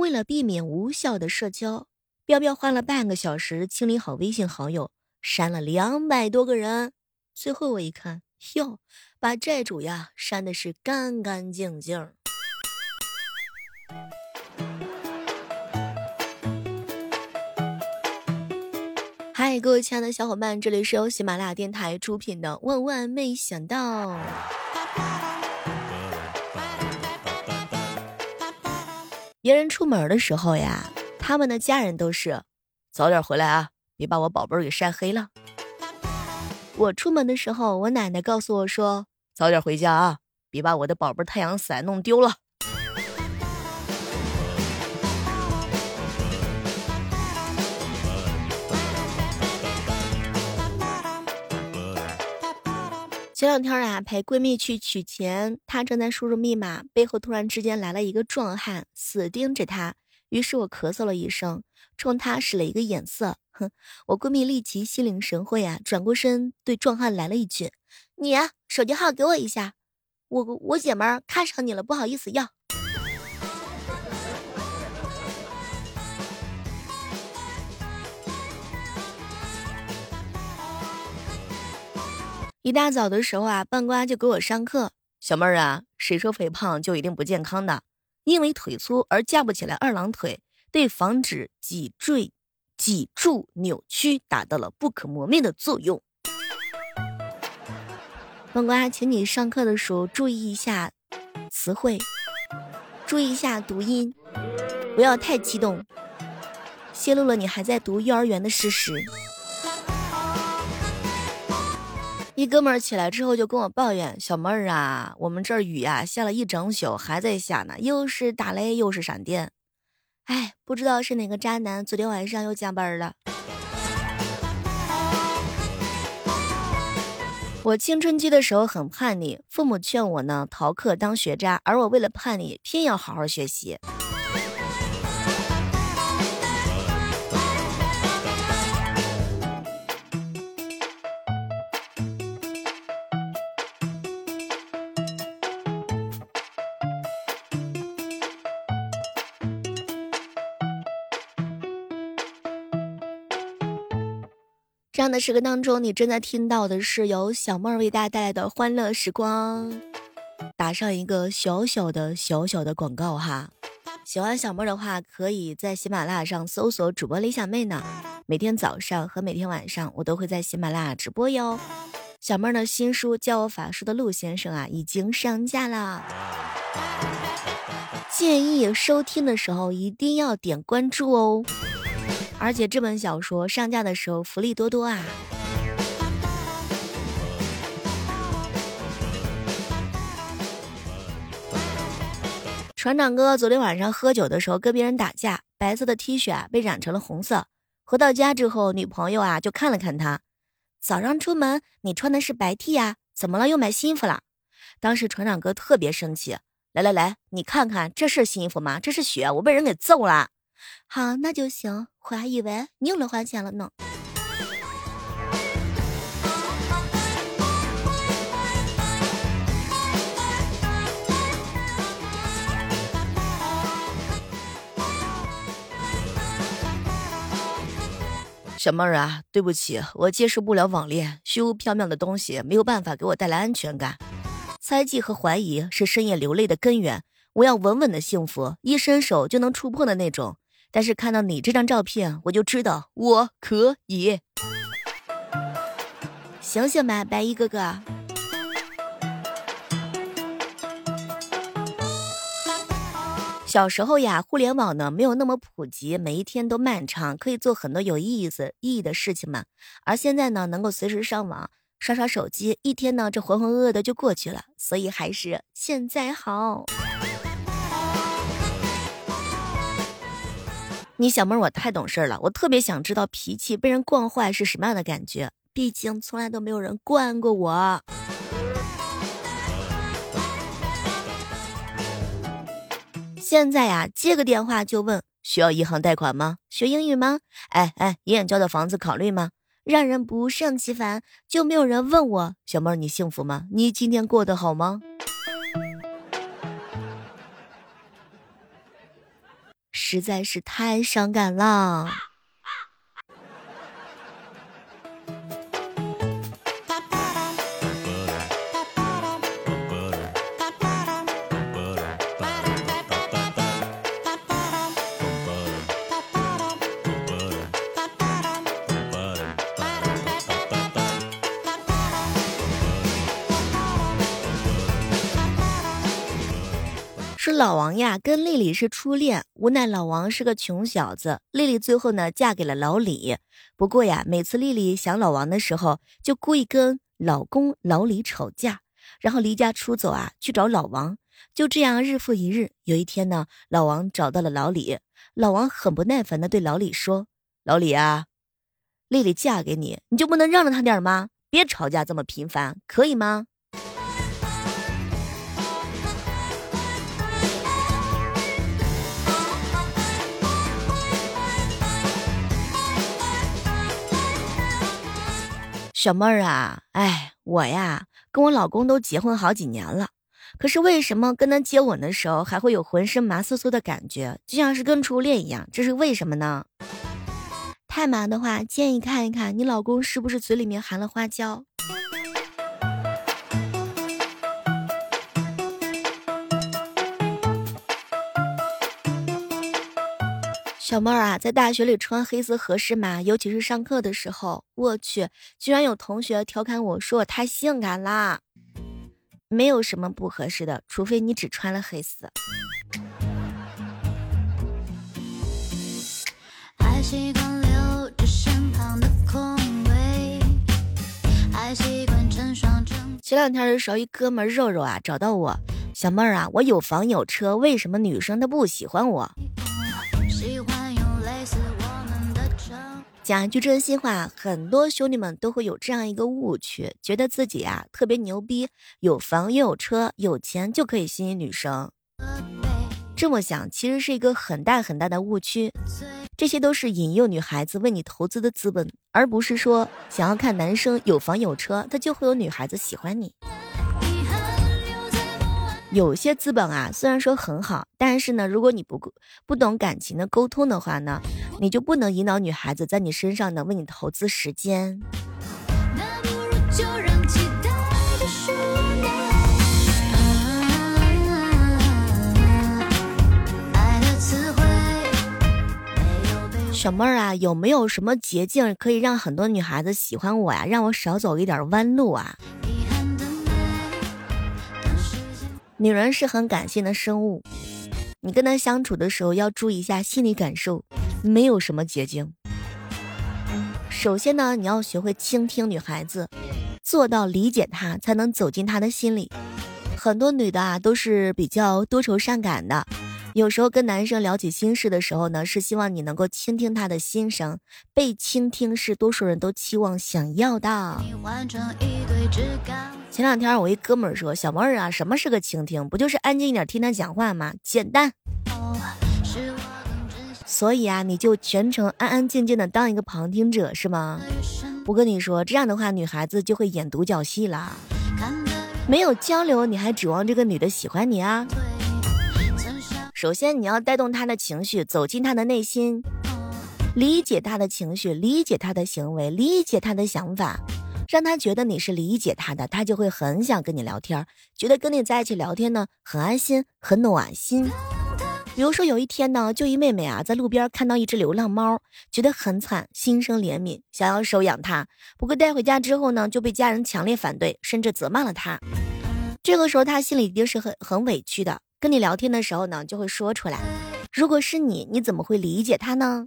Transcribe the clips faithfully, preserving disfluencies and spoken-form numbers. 为了避免无效的社交，彪彪花了半个小时清理好微信好友，删了两百多个人。最后我一看，哟，把债主呀删的是干干净净。嗨，各位亲爱的小伙伴，这里是由喜马拉雅电台出品的《万万没想到》。别人出门的时候呀，他们的家人都是早点回来啊，别把我宝贝儿给晒黑了。我出门的时候，我奶奶告诉我说，早点回家啊，别把我的宝贝儿太阳伞弄丢了。前两天啊，陪闺蜜去取钱，她正在输入密码，背后突然之间来了一个壮汉，死盯着她。于是我咳嗽了一声，冲她使了一个眼色。哼，我闺蜜立即心领神会啊，转过身对壮汉来了一句：“你啊，手机号给我一下，我我姐们儿看上你了，不好意思要。”一大早的时候啊，半瓜就给我上课。小妹儿啊，谁说肥胖就一定不健康的？因为腿粗而架不起来二郎腿，对防止脊椎、脊柱扭曲达到了不可磨灭的作用。半瓜，请你上课的时候注意一下词汇，注意一下读音，不要太激动，泄露了你还在读幼儿园的事实。一哥们儿起来之后就跟我抱怨，小妹儿啊，我们这儿雨啊下了一整宿还在下呢，又是打雷又是闪电，哎，不知道是哪个渣男昨天晚上又加班了。我青春期的时候很叛逆，父母劝我呢逃课当学渣，而我为了叛逆偏要好好学习。这样的时刻当中，你正在听到的是由小妹儿为大家带来的欢乐时光。打上一个小小的小小的广告哈，喜欢小妹儿的话，可以在喜马拉雅上搜索主播李小妹呢。每天早上和每天晚上，我都会在喜马拉雅直播哟。小妹儿的新书《教我法术的陆先生》啊，已经上架了。建议收听的时候一定要点关注哦。而且这本小说上架的时候福利多多啊！船长哥昨天晚上喝酒的时候跟别人打架，白色的 T 恤啊被染成了红色。回到家之后，女朋友啊就看了看他，早上出门你穿的是白 T 啊，怎么了又买新衣服了？当时船长哥特别生气，来来来，你看看这是新衣服吗？这是血，我被人给揍了。好，那就行，我还以为你有了花钱了呢。小妹儿啊，对不起，我接受不了网恋，虚无缥缈的东西没有办法给我带来安全感，猜忌和怀疑是深夜流泪的根源。我要稳稳的幸福，一伸手就能触碰的那种。但是看到你这张照片，我就知道我可以。醒醒吧，白衣哥哥。小时候呀，互联网呢没有那么普及，每一天都漫长，可以做很多有意义的意义的事情嘛。而现在呢，能够随时上网，刷刷手机，一天呢这浑浑噩噩的就过去了。所以还是现在好。你小妹儿，我太懂事了，我特别想知道脾气被人惯坏是什么样的感觉，毕竟从来都没有人惯过我。现在呀、啊，接个电话就问需要银行贷款吗？学英语吗？哎哎，燕郊的房子考虑吗？让人不胜其烦，就没有人问我，小妹儿你幸福吗？你今天过得好吗？实在是太伤感了。说老王呀跟丽丽是初恋，无奈老王是个穷小子，丽丽最后呢嫁给了老李。不过呀，每次丽丽想老王的时候，就故意跟老公老李吵架，然后离家出走啊去找老王。就这样日复一日，有一天呢，老王找到了老李，老王很不耐烦的对老李说：老李啊，丽丽嫁给你，你就不能让着她点吗？别吵架这么频繁，可以吗？小妹儿啊，哎，我呀跟我老公都结婚好几年了，可是为什么跟他接吻的时候还会有浑身麻酥酥的感觉，就像是跟初恋一样，这是为什么呢？太麻的话，建议看一看你老公是不是嘴里面含了花椒。小妹儿啊，在大学里穿黑丝合适吗？尤其是上课的时候，我去，居然有同学调侃我说我太性感啦。没有什么不合适的，除非你只穿了黑丝。爱习惯留着身旁的空位，爱习惯成双成。前两天的时候，一哥们肉肉啊找到我，小妹儿啊，我有房有车，为什么女生她不喜欢我？讲一句真心话，很多兄弟们都会有这样一个误区，觉得自己啊特别牛逼，有房又有车，有钱就可以吸引女生。这么想其实是一个很大很大的误区，这些都是引诱女孩子为你投资的资本，而不是说想要看男生有房有车，他就会有女孩子喜欢你。有些资本啊虽然说很好，但是呢如果你不不懂感情的沟通的话呢，你就不能引导女孩子在你身上呢为你投资时间。那不如就让期待的数量爱的词汇没有被。小妹儿啊，有没有什么捷径可以让很多女孩子喜欢我呀，让我少走一点弯路啊？女人是很感性的生物，你跟她相处的时候要注意一下心理感受，没有什么捷径。首先呢，你要学会倾听女孩子，做到理解她，才能走进她的心里。很多女的啊都是比较多愁善感的，有时候跟男生聊起心事的时候呢，是希望你能够倾听她的心声，被倾听是多数人都期望想要的。前两天我一哥们儿说，小妹儿啊，什么是个倾听？不就是安静一点听他讲话吗？简单。所以啊，你就全程安安静静的当一个旁听者是吗？我跟你说，这样的话女孩子就会演独角戏啦。没有交流你还指望这个女的喜欢你啊？首先你要带动她的情绪，走进她的内心，理解她的情绪，理解她的行为，理解她的想法，让他觉得你是理解他的，他就会很想跟你聊天，觉得跟你在一起聊天呢很安心很暖心。比如说有一天呢，就一妹妹啊在路边看到一只流浪猫，觉得很惨，心生怜悯，想要收养它。不过带回家之后呢，就被家人强烈反对，甚至责骂了她。这个时候她心里一定是很很委屈的，跟你聊天的时候呢就会说出来，如果是你，你怎么会理解她呢？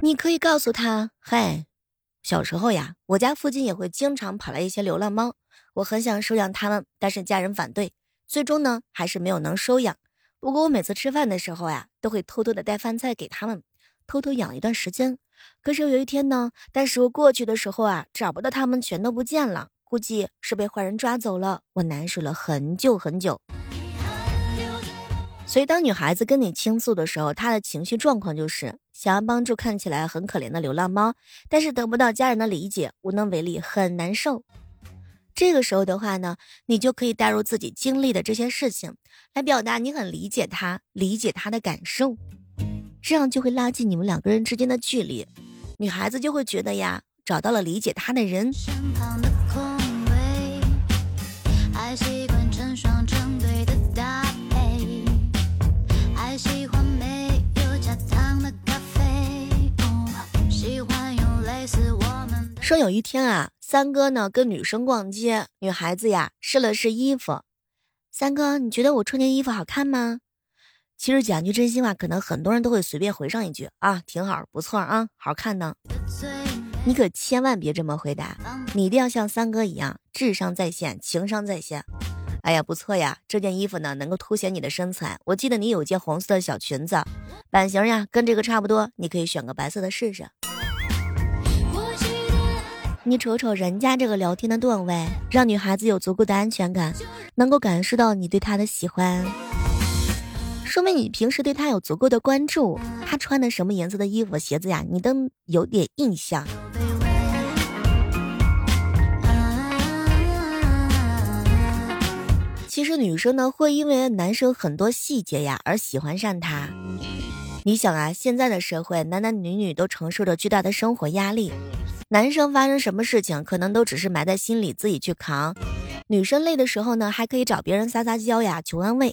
你可以告诉他，嗨，小时候呀，我家附近也会经常跑来一些流浪猫，我很想收养它们，但是家人反对，最终呢还是没有能收养。不过我每次吃饭的时候呀，都会偷偷的带饭菜给他们，偷偷养一段时间。可是有一天呢，带食物过去的时候啊，找不到它们，全都不见了，估计是被坏人抓走了。我难受了很久很久。所以当女孩子跟你倾诉的时候，她的情绪状况就是想要帮助看起来很可怜的流浪猫，但是得不到家人的理解，无能为力，很难受。这个时候的话呢，你就可以带入自己经历的这些事情来表达你很理解她，理解她的感受，这样就会拉近你们两个人之间的距离，女孩子就会觉得呀，找到了理解她的人。说有一天啊，三哥呢跟女生逛街，女孩子呀试了试衣服，三哥，你觉得我穿件衣服好看吗？其实讲句真心话，可能很多人都会随便回上一句啊，挺好，不错啊，好看呢。你可千万别这么回答，你一定要像三哥一样，智商在线，情商在线。哎呀，不错呀，这件衣服呢能够凸显你的身材，我记得你有件红色的小裙子，版型呀跟这个差不多，你可以选个白色的试试。你瞅瞅人家这个聊天的段位，让女孩子有足够的安全感，能够感受到你对她的喜欢，说明你平时对她有足够的关注，她穿的什么颜色的衣服鞋子呀你都有点印象。其实女生呢会因为男生很多细节呀而喜欢上他。你想啊，现在的社会男男女女都承受着巨大的生活压力，男生发生什么事情可能都只是埋在心里自己去扛，女生累的时候呢还可以找别人撒撒娇呀求安慰。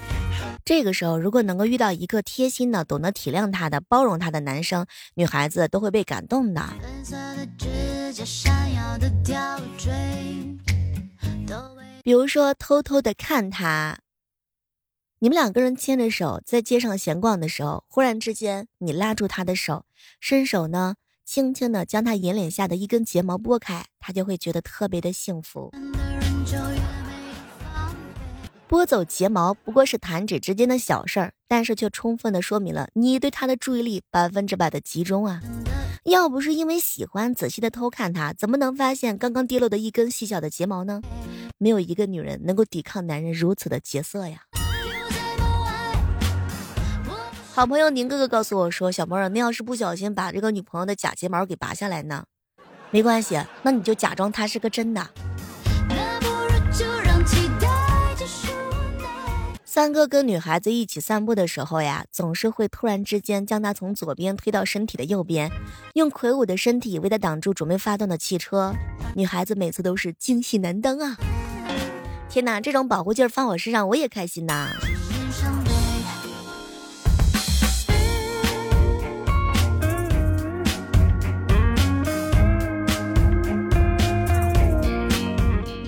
这个时候如果能够遇到一个贴心的懂得体谅她的包容她的男生，女孩子都会被感动的。比如说偷偷的看她，你们两个人牵着手在街上闲逛的时候，忽然之间你拉住她的手，伸手呢轻轻的将他眼脸下的一根睫毛拨开，他就会觉得特别的幸福。拨走睫毛不过是弹指之间的小事儿，但是却充分的说明了你对他的注意力百分之百的集中啊！要不是因为喜欢仔细的偷看他，怎么能发现刚刚跌落的一根细小的睫毛呢？没有一个女人能够抵抗男人如此的劫色呀。好朋友宁哥哥告诉我说，小妹儿，你要是不小心把这个女朋友的假睫毛给拔下来呢，没关系，那你就假装她是个真的。三哥跟女孩子一起散步的时候呀，总是会突然之间将她从左边推到身体的右边，用魁梧的身体为她挡住准备发动的汽车，女孩子每次都是惊喜难当啊！天哪，这种保护劲儿放我身上我也开心呐。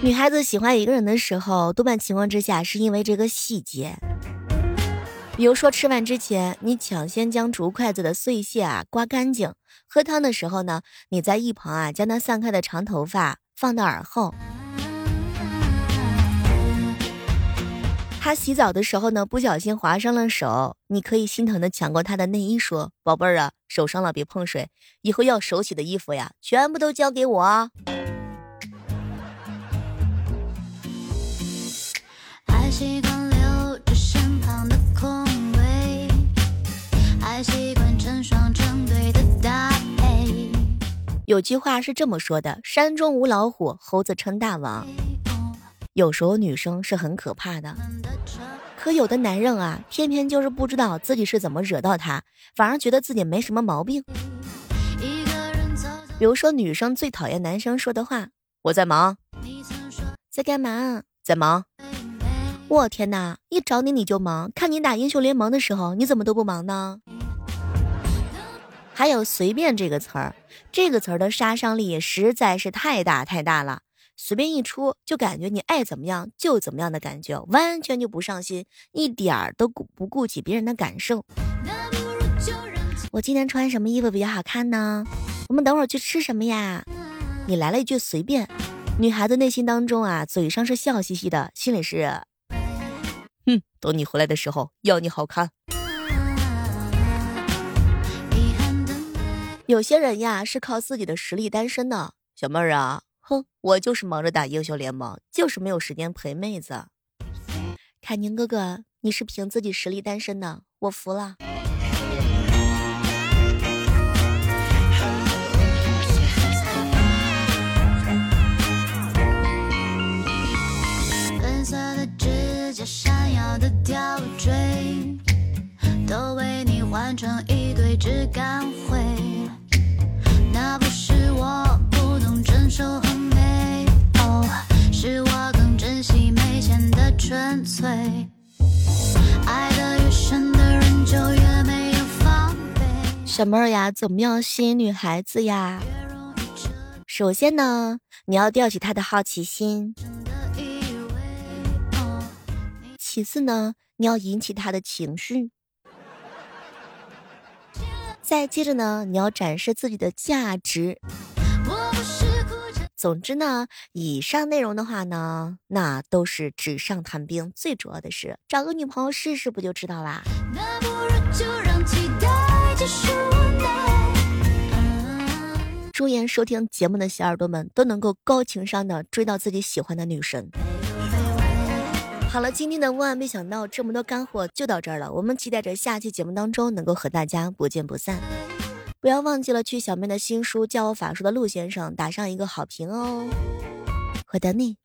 女孩子喜欢一个人的时候，多半情况之下是因为这个细节。比如说吃饭之前，你抢先将竹筷子的碎屑啊刮干净；喝汤的时候呢，你在一旁啊将它散开的长头发放到耳后；她洗澡的时候呢，不小心划伤了手，你可以心疼的抢过她的内衣说：“宝贝儿啊，手伤了别碰水，以后要手洗的衣服呀，全部都交给我啊。”有句话是这么说的，山中无老虎，猴子称大王。有时候女生是很可怕的，可有的男人啊偏偏就是不知道自己是怎么惹到他，反而觉得自己没什么毛病。比如说女生最讨厌男生说的话，我在忙，在干嘛，在忙。我天哪，一找你你就忙，看你打英雄联盟的时候你怎么都不忙呢？还有随便这个词儿，这个词儿的杀伤力实在是太大太大了，随便一出就感觉你爱怎么样就怎么样的感觉，完全就不上心，一点儿都不顾及别人的感受。我今天穿什么衣服比较好看呢？我们等会儿去吃什么呀？你来了一句随便，女孩子内心当中啊嘴上是笑嘻嘻的，心里是嗯，等你回来的时候要你好看。有些人呀是靠自己的实力单身的，小妹儿啊，哼，我就是忙着打英雄联盟，就是没有时间陪妹子。凯宁哥哥，你是凭自己实力单身的，我服了。粉色的指甲，闪耀的吊坠，都为你换成一堆质感灰。那不是我不懂珍惜和美，哦，是我更珍惜没钱的纯粹。爱得越深的人就越没有防备。小妹儿呀，怎么样吸引女孩子呀？首先呢，你要吊起她的好奇心，其次呢，你要引起她的情绪，再接着呢，你要展示自己的价值。总之呢，以上内容的话呢，那都是纸上谈兵，最主要的是找个女朋友试试不就知道啦。那不如就让期待继续无奈。祝愿收听节目的小耳朵们都能够高情商的追到自己喜欢的女神。好了，今天的万万没想到这么多干货就到这儿了，我们期待着下期节目当中能够和大家不见不散。不要忘记了去小妹的新书《教我法术的陆先生》打上一个好评哦，我等你。